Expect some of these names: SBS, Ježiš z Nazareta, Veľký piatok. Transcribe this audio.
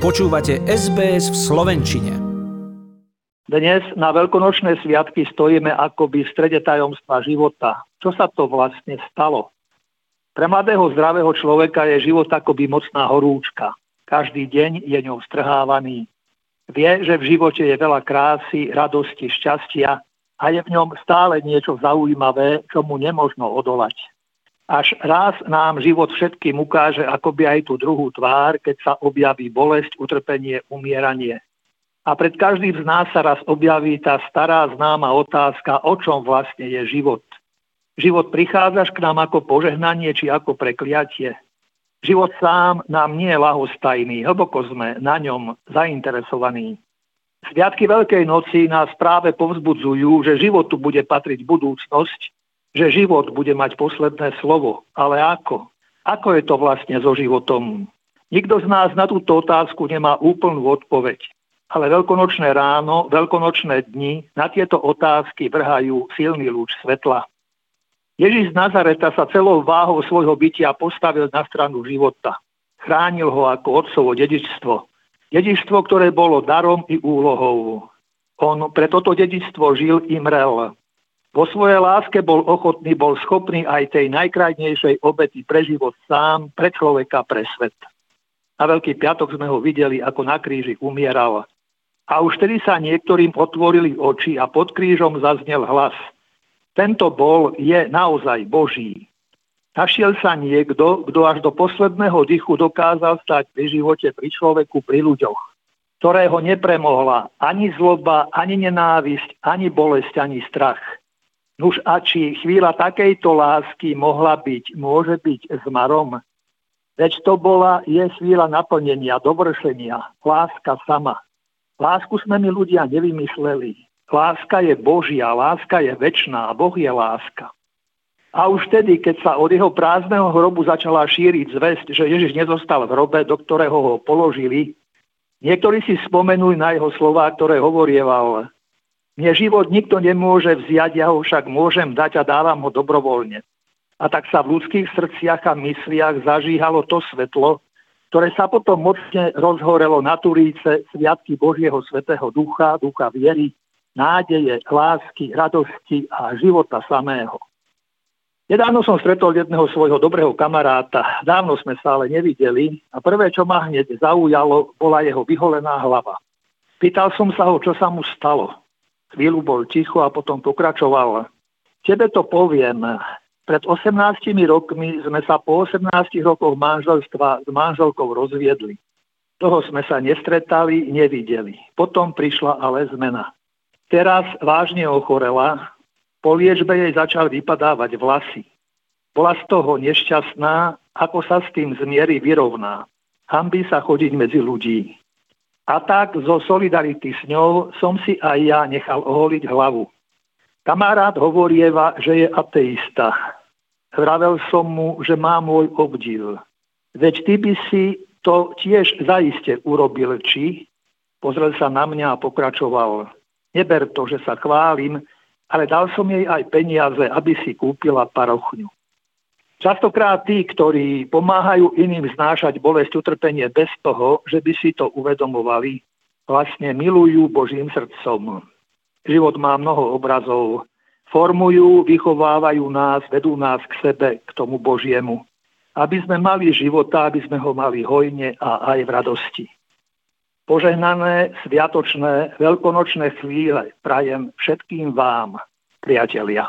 Počúvate SBS v slovenčine. Dnes na veľkonočné sviatky stojíme akoby v strede tajomstva života. Čo sa to vlastne stalo? Pre mladého zdravého človeka je život akoby mocná horúčka. Každý deň je ňou strhávaný. Vie, že v živote je veľa krásy, radosti, šťastia a je v ňom stále niečo zaujímavé, čomu nemožno odolať. Až raz nám život všetkým ukáže akoby aj tú druhú tvár, keď sa objaví bolesť, utrpenie, umieranie. A pred každým z nás sa raz objaví tá stará známa otázka, o čom vlastne je život. Život prichádzaš k nám ako požehnanie či ako prekliatie. Život sám nám nie je ľahostajný, hlboko sme na ňom zainteresovaní. Sviatky Veľkej noci nás práve povzbudzujú, že životu bude patriť budúcnosť, že život bude mať posledné slovo. Ale ako? Ako je to vlastne so životom? Nikto z nás na túto otázku nemá úplnú odpoveď. Ale veľkonočné ráno, veľkonočné dni na tieto otázky vrhajú silný lúč svetla. Ježiš z Nazareta sa celou váhou svojho bytia postavil na stranu života. Chránil ho ako otcovo dedičstvo. Dedičstvo, ktoré bolo darom i úlohou. On pre toto dedičstvo žil i mrel. Vo svojej láske bol ochotný, bol schopný aj tej najkrajnejšej obety pre život sám, pre človeka, pre svet. Na Veľký piatok sme ho videli, ako na kríži umieral. A už tedy sa niektorým otvorili oči a pod krížom zaznel hlas. Tento bol, je naozaj Boží. Našiel sa niekto, kto až do posledného dychu dokázal stať pri živote, pri človeku, pri ľuďoch, ktorého nepremohla ani zloba, ani nenávisť, ani bolesť, ani strach. Nuž a či chvíľa takejto lásky mohla byť, môže byť zmarom? Veď to bola, je chvíľa naplnenia, dovršenia, láska sama. Lásku sme my ľudia nevymysleli. Láska je Božia, láska je večná, Boh je láska. A už tedy, keď sa od jeho prázdneho hrobu začala šíriť zvesť, že Ježiš nezostal v hrobe, do ktorého ho položili, niektorí si spomenuli na jeho slová, ktoré hovorieval: Mne život nikto nemôže vziať, ja ho však môžem dať a dávam ho dobrovoľne. A tak sa v ľudských srdciach a mysliach zažíhalo to svetlo, ktoré sa potom mocne rozhorelo na Turíce sviatky Božieho svätého Ducha, Ducha viery, nádeje, lásky, radosti a života samého. Nedávno som stretol jedného svojho dobrého kamaráta, dávno sme sa ale nevideli a prvé, čo ma hneď zaujalo, bola jeho vyholená hlava. Pýtal som sa ho, čo sa mu stalo. Chvíľu bol ticho a potom pokračoval. Tebe to poviem. Pred 18 rokmi sme sa po 18 rokoch manželstva s manželkou rozviedli. Toho sme sa nestretali, nevideli. Potom prišla ale zmena. Teraz vážne ochorela. Po liečbe jej začal vypadávať vlasy. Bola z toho nešťastná, ako sa s tým zmierí vyrovná. Hanbí sa chodiť medzi ľudí. A tak zo solidarity s ňou som si aj ja nechal oholiť hlavu. Kamarát hovorieva, že je ateista. Vravel som mu, že má môj obdiv. Veď ty by si to tiež zaiste urobil, či? Pozrel sa na mňa a pokračoval. Neber to, že sa chválim, ale dal som jej aj peniaze, aby si kúpila parochňu. Častokrát tí, ktorí pomáhajú iným znášať bolesť, utrpenie bez toho, že by si to uvedomovali, vlastne milujú Božím srdcom. Život má mnoho obrazov. Formujú, vychovávajú nás, vedú nás k sebe, k tomu Božiemu. Aby sme mali života, aby sme ho mali hojne a aj v radosti. Požehnané, sviatočné, veľkonočné chvíle prajem všetkým vám, priatelia.